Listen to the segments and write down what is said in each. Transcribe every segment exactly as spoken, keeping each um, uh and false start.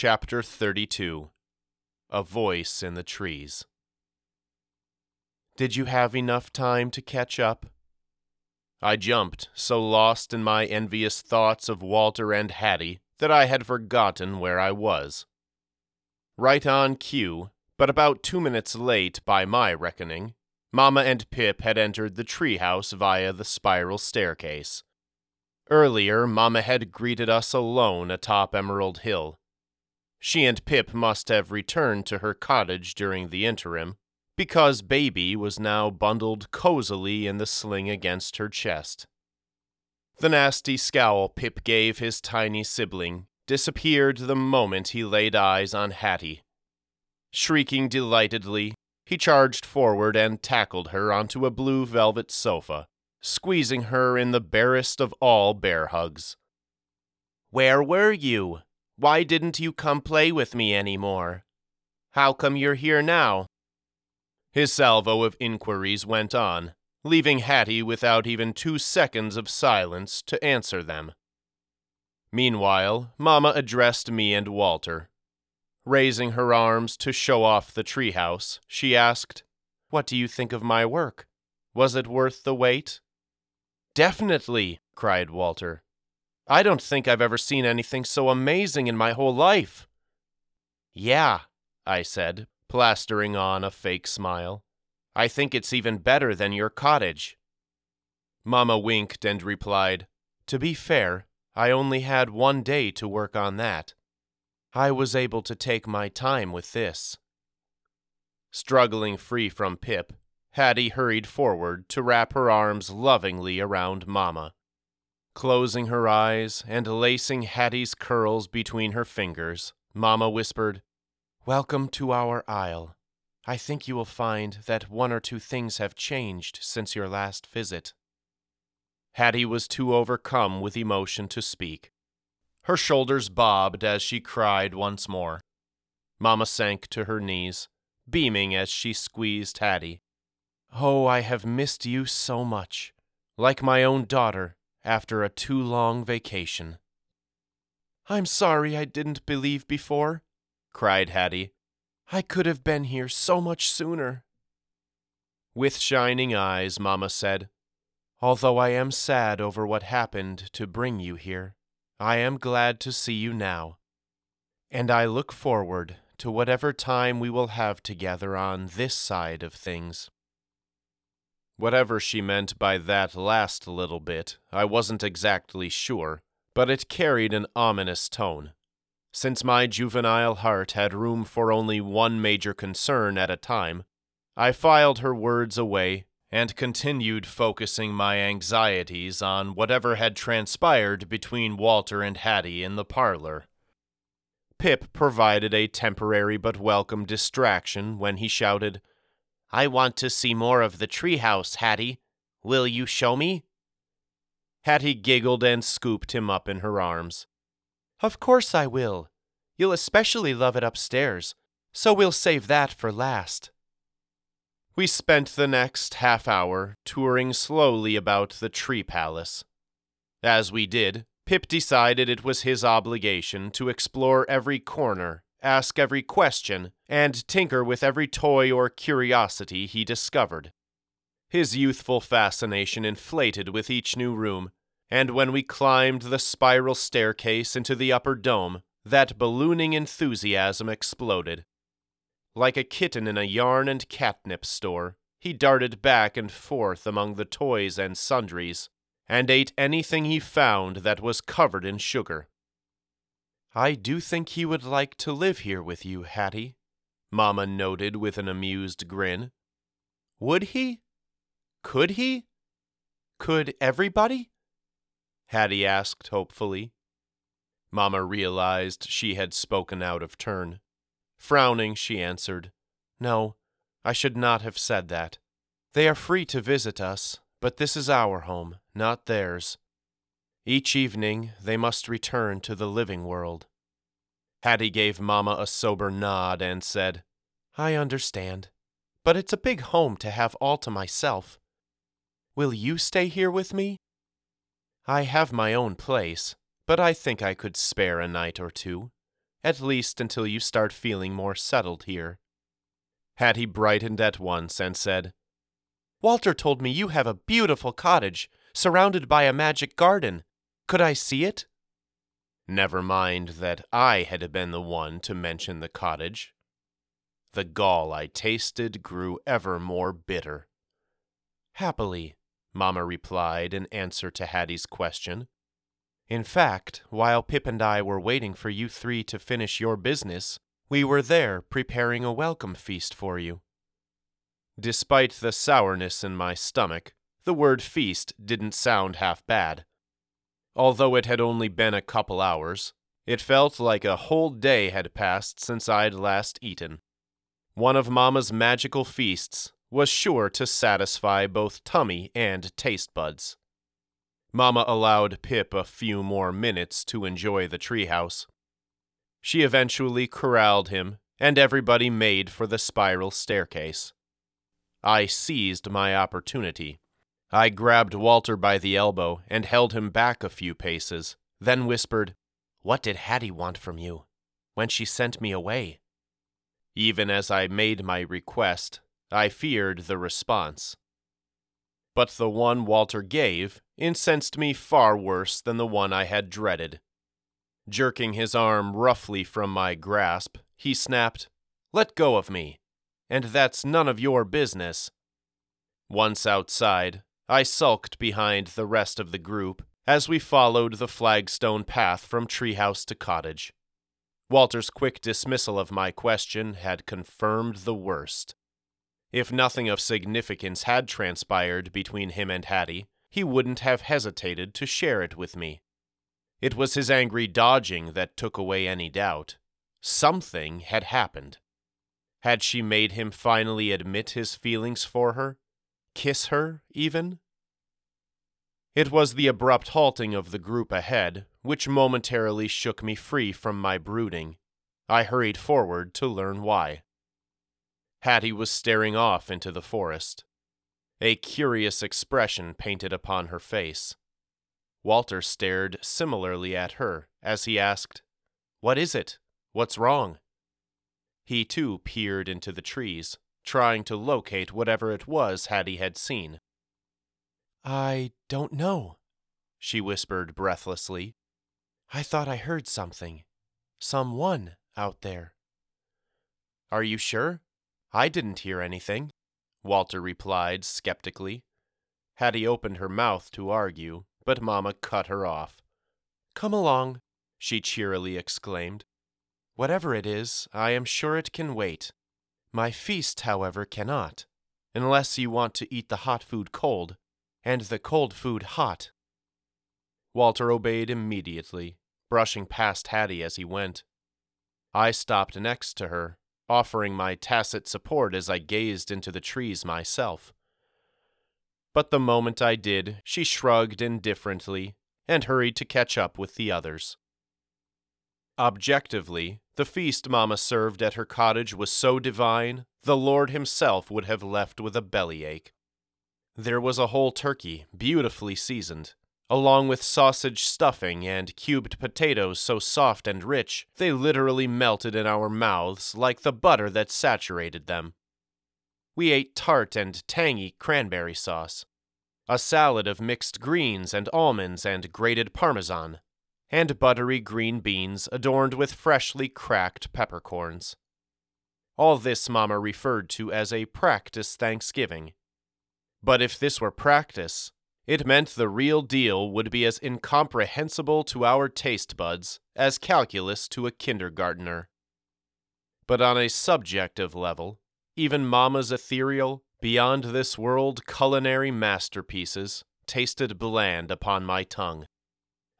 Chapter thirty-two. A Voice in the Trees. Did you have enough time to catch up? I jumped, so lost in my envious thoughts of Walter and Hattie that I had forgotten where I was. Right on cue, but about two minutes late by my reckoning, Mama and Pip had entered the treehouse via the spiral staircase. Earlier, Mama had greeted us alone atop Emerald Hill. She and Pip must have returned to her cottage during the interim, because Baby was now bundled cozily in the sling against her chest. The nasty scowl Pip gave his tiny sibling disappeared the moment he laid eyes on Hattie. Shrieking delightedly, he charged forward and tackled her onto a blue velvet sofa, squeezing her in the barest of all bear hugs. "Where were you? Why didn't you come play with me anymore? How come you're here now?" His salvo of inquiries went on, leaving Hattie without even two seconds of silence to answer them. Meanwhile, Mama addressed me and Walter. Raising her arms to show off the treehouse, she asked, "What do you think of my work? Was it worth the wait?" "Definitely," cried Walter. "I don't think I've ever seen anything so amazing in my whole life." "Yeah," I said, plastering on a fake smile. "I think it's even better than your cottage." Mama winked and replied, "To be fair, I only had one day to work on that. I was able to take my time with this." Struggling free from Pip, Hattie hurried forward to wrap her arms lovingly around Mama. Closing her eyes and lacing Hattie's curls between her fingers, Mama whispered, "Welcome to our isle. I think you will find that one or two things have changed since your last visit." Hattie was too overcome with emotion to speak. Her shoulders bobbed as she cried once more. Mama sank to her knees, beaming as she squeezed Hattie. "Oh, I have missed you so much, like my own daughter. After a too-long vacation." "I'm sorry I didn't believe before," cried Hattie. "I could have been here so much sooner." With shining eyes, Mama said, "Although I am sad over what happened to bring you here, I am glad to see you now. And I look forward to whatever time we will have together on this side of things." Whatever she meant by that last little bit, I wasn't exactly sure, but it carried an ominous tone. Since my juvenile heart had room for only one major concern at a time, I filed her words away and continued focusing my anxieties on whatever had transpired between Walter and Hattie in the parlor. Pip provided a temporary but welcome distraction when he shouted, "I want to see more of the treehouse, Hattie. Will you show me?" Hattie giggled and scooped him up in her arms. "Of course I will. You'll especially love it upstairs, so we'll save that for last." We spent the next half hour touring slowly about the tree palace. As we did, Pip decided it was his obligation to explore every corner, ask every question, and tinker with every toy or curiosity he discovered. His youthful fascination inflated with each new room, and when we climbed the spiral staircase into the upper dome, that ballooning enthusiasm exploded. Like a kitten in a yarn and catnip store, he darted back and forth among the toys and sundries, and ate anything he found that was covered in sugar. "I do think he would like to live here with you, Hattie," Mama noted with an amused grin. "Would he? Could he? Could everybody?" Hattie asked hopefully. Mama realized she had spoken out of turn. Frowning, she answered, "No, I should not have said that. They are free to visit us, but this is our home, not theirs. Each evening, they must return to the living world." Hattie gave Mama a sober nod and said, "I understand, but it's a big home to have all to myself. Will you stay here with me?" "I have my own place, but I think I could spare a night or two. at least until you start feeling more settled here." Hattie brightened at once and said, "Walter told me you have a beautiful cottage, surrounded by a magic garden. Could I see it?" Never mind that I had been the one to mention the cottage. The gall I tasted grew ever more bitter. "Happily," Mama replied in answer to Hattie's question. "In fact, while Pip and I were waiting for you three to finish your business, we were there preparing a welcome feast for you." Despite the sourness in my stomach, the word feast didn't sound half bad. Although it had only been a couple hours, it felt like a whole day had passed since I'd last eaten. One of Mama's magical feasts was sure to satisfy both tummy and taste buds. Mama allowed Pip a few more minutes to enjoy the treehouse. She eventually corralled him, and everybody made for the spiral staircase. I seized my opportunity. I grabbed Walter by the elbow and held him back a few paces, then whispered, "What did Hattie want from you when she sent me away?" Even as I made my request, I feared the response. But the one Walter gave incensed me far worse than the one I had dreaded. Jerking his arm roughly from my grasp, he snapped, "Let go of me, and that's none of your business." Once outside, I sulked behind the rest of the group as we followed the flagstone path from treehouse to cottage. Walter's quick dismissal of my question had confirmed the worst. If nothing of significance had transpired between him and Hattie, he wouldn't have hesitated to share it with me. It was his angry dodging that took away any doubt. Something had happened. Had she made him finally admit his feelings for her? Kiss her, even? It was the abrupt halting of the group ahead which momentarily shook me free from my brooding. I hurried forward to learn why. Hattie was staring off into the forest. A curious expression painted upon her face. Walter stared similarly at her as he asked, "What is it? What's wrong?" He too peered into the trees, trying to locate whatever it was Hattie had seen. "I don't know," she whispered breathlessly. "I thought I heard something. Someone out there." "Are you sure? I didn't hear anything," Walter replied skeptically. Hattie opened her mouth to argue, but Mama cut her off. "Come along," she cheerily exclaimed. "Whatever it is, I am sure it can wait. My feast, however, cannot, unless you want to eat the hot food cold, and the cold food hot." Walter obeyed immediately, brushing past Hattie as he went. I stopped next to her, offering my tacit support as I gazed into the trees myself. But the moment I did, she shrugged indifferently and hurried to catch up with the others. Objectively, the feast Mama served at her cottage was so divine, the Lord himself would have left with a bellyache. There was a whole turkey, beautifully seasoned, along with sausage stuffing and cubed potatoes so soft and rich they literally melted in our mouths like the butter that saturated them. We ate tart and tangy cranberry sauce, a salad of mixed greens and almonds and grated parmesan, and buttery green beans adorned with freshly cracked peppercorns. All this Mama referred to as a practice Thanksgiving. But if this were practice, it meant the real deal would be as incomprehensible to our taste buds as calculus to a kindergartner. But on a subjective level, even Mama's ethereal, beyond-this-world culinary masterpieces tasted bland upon my tongue.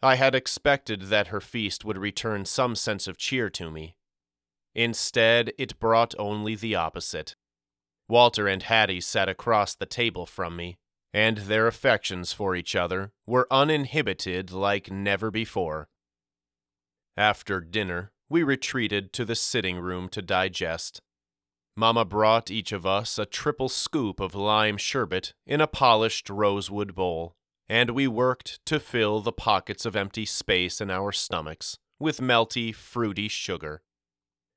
I had expected that her feast would return some sense of cheer to me. Instead, it brought only the opposite. Walter and Hattie sat across the table from me, and their affections for each other were uninhibited like never before. After dinner, we retreated to the sitting room to digest. Mama brought each of us a triple scoop of lime sherbet in a polished rosewood bowl, and we worked to fill the pockets of empty space in our stomachs with melty, fruity sugar.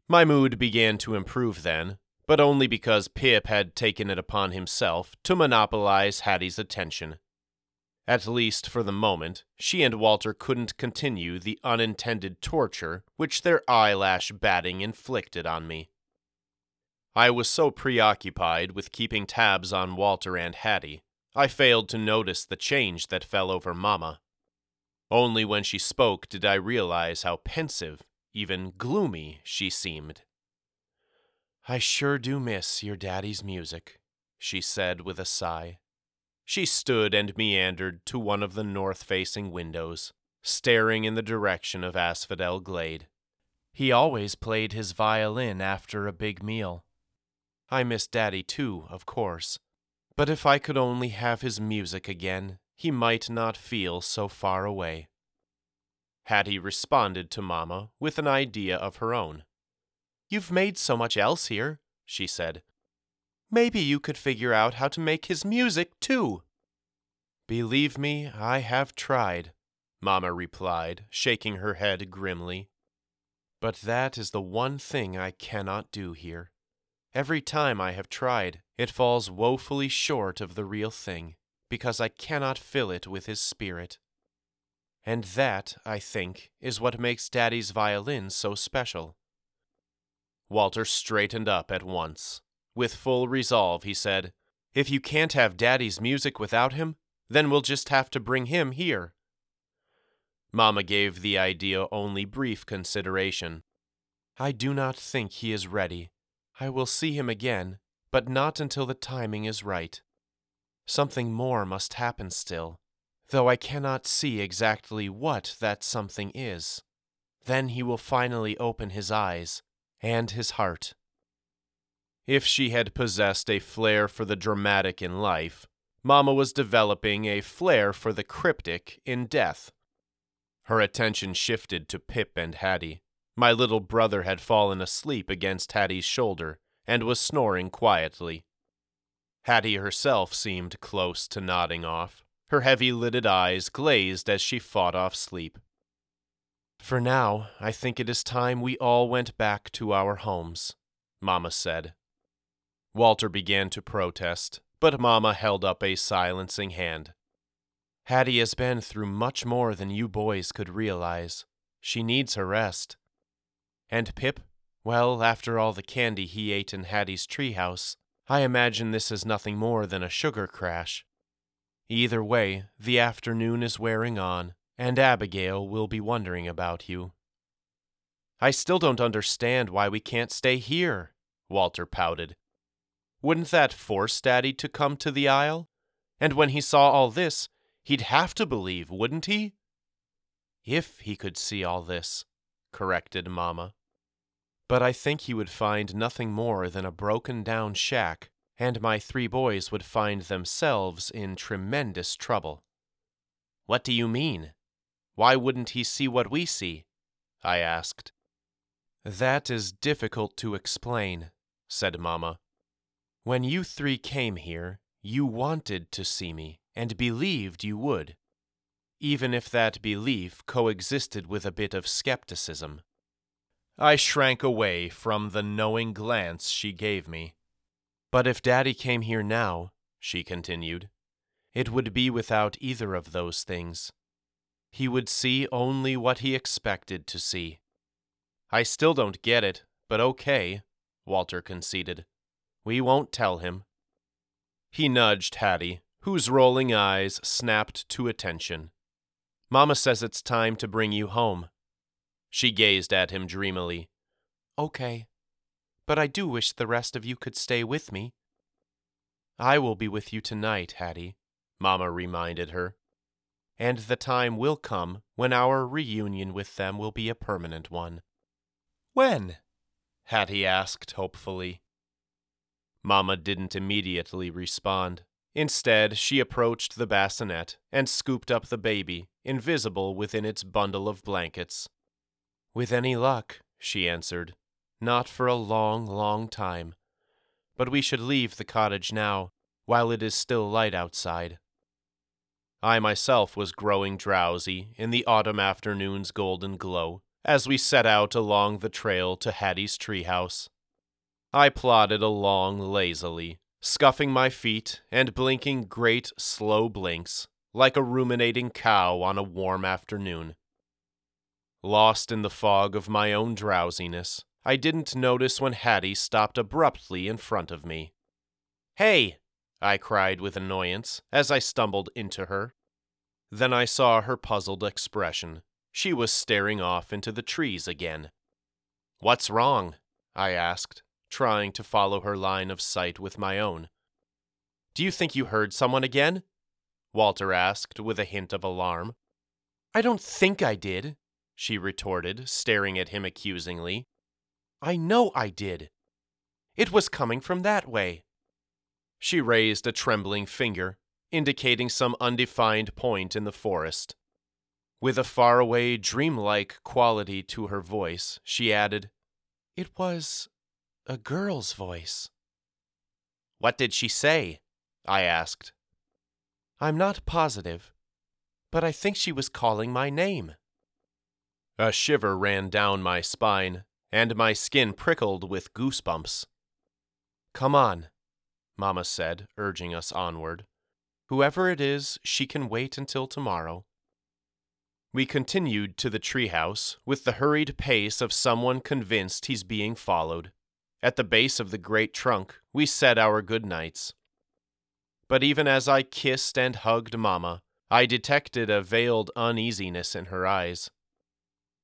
My mood began to improve then, but only because Pip had taken it upon himself to monopolize Hattie's attention. At least for the moment, she and Walter couldn't continue the unintended torture which their eyelash batting inflicted on me. I was so preoccupied with keeping tabs on Walter and Hattie, I failed to notice the change that fell over Mama. Only when she spoke did I realize how pensive, even gloomy, she seemed. "I sure do miss your daddy's music," she said with a sigh. She stood and meandered to one of the north-facing windows, staring in the direction of Asphodel Glade. "He always played his violin after a big meal. I miss Daddy too, of course, but if I could only have his music again, he might not feel so far away." Hattie responded to Mama with an idea of her own. "You've made so much else here," she said. "Maybe you could figure out how to make his music too." "Believe me, I have tried," Mama replied, shaking her head grimly. "But that is the one thing I cannot do here. Every time I have tried, it falls woefully short of the real thing, because I cannot fill it with his spirit. And that, I think, is what makes Daddy's violin so special." Walter straightened up at once. With full resolve, he said, "If you can't have Daddy's music without him, then we'll just have to bring him here." Mama gave the idea only brief consideration. "I do not think he is ready. I will see him again, but not until the timing is right. Something more must happen still, though I cannot see exactly what that something is. Then he will finally open his eyes and his heart." If she had possessed a flair for the dramatic in life, Mama was developing a flair for the cryptic in death. Her attention shifted to Pip and Hattie. My little brother had fallen asleep against Hattie's shoulder and was snoring quietly. Hattie herself seemed close to nodding off. Her heavy-lidded eyes glazed as she fought off sleep. "For now, I think it is time we all went back to our homes," Mama said. Walter began to protest, but Mama held up a silencing hand. "Hattie has been through much more than you boys could realize. She needs her rest. And Pip, well, after all the candy he ate in Hattie's treehouse, I imagine this is nothing more than a sugar crash. Either way, the afternoon is wearing on, and Abigail will be wondering about you." "I still don't understand why we can't stay here," Walter pouted. "Wouldn't that force Daddy to come to the Isle? And when he saw all this, he'd have to believe, wouldn't he?" "If he could see all this," corrected Mama. "But I think he would find nothing more than a broken-down shack, and my three boys would find themselves in tremendous trouble." "What do you mean? Why wouldn't he see what we see?" I asked. "That is difficult to explain," said Mama. "When you three came here, you wanted to see me, and believed you would, even if that belief coexisted with a bit of skepticism." I shrank away from the knowing glance she gave me. "But if Daddy came here now," she continued, "it would be without either of those things. He would see only what he expected to see." "I still don't get it, but okay," Walter conceded. "We won't tell him." He nudged Hattie, whose rolling eyes snapped to attention. "Mama says it's time to bring you home." She gazed at him dreamily. "Okay, but I do wish the rest of you could stay with me." "I will be with you tonight, Hattie," Mama reminded her. "And the time will come when our reunion with them will be a permanent one." "When?" Hattie asked hopefully. Mama didn't immediately respond. Instead, she approached the bassinet and scooped up the baby, invisible within its bundle of blankets. "With any luck," she answered, "not for a long, long time. But we should leave the cottage now, while it is still light outside." I myself was growing drowsy in the autumn afternoon's golden glow, as we set out along the trail to Hattie's treehouse. I plodded along lazily, scuffing my feet and blinking great, slow blinks, like a ruminating cow on a warm afternoon. Lost in the fog of my own drowsiness, I didn't notice when Hattie stopped abruptly in front of me. "Hey!" I cried with annoyance as I stumbled into her. Then I saw her puzzled expression. She was staring off into the trees again. "What's wrong?" I asked, trying to follow her line of sight with my own. "Do you think you heard someone again?" Walter asked with a hint of alarm. "I don't think I did," she retorted, staring at him accusingly. "I know I did. It was coming from that way." She raised a trembling finger, indicating some undefined point in the forest. With a faraway, dreamlike quality to her voice, she added, "It was a girl's voice." "What did she say?" I asked. "I'm not positive, but I think she was calling my name." A shiver ran down my spine, and my skin prickled with goosebumps. "Come on," Mama said, urging us onward. "Whoever it is, she can wait until tomorrow." We continued to the treehouse with the hurried pace of someone convinced he's being followed. At the base of the great trunk, we said our good nights. But even as I kissed and hugged Mama, I detected a veiled uneasiness in her eyes.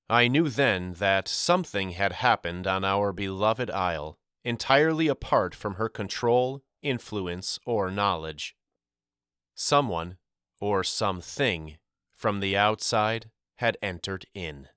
I knew then that something had happened on our beloved isle, entirely apart from her control, influence, or knowledge. Someone, or something, from the outside had entered in.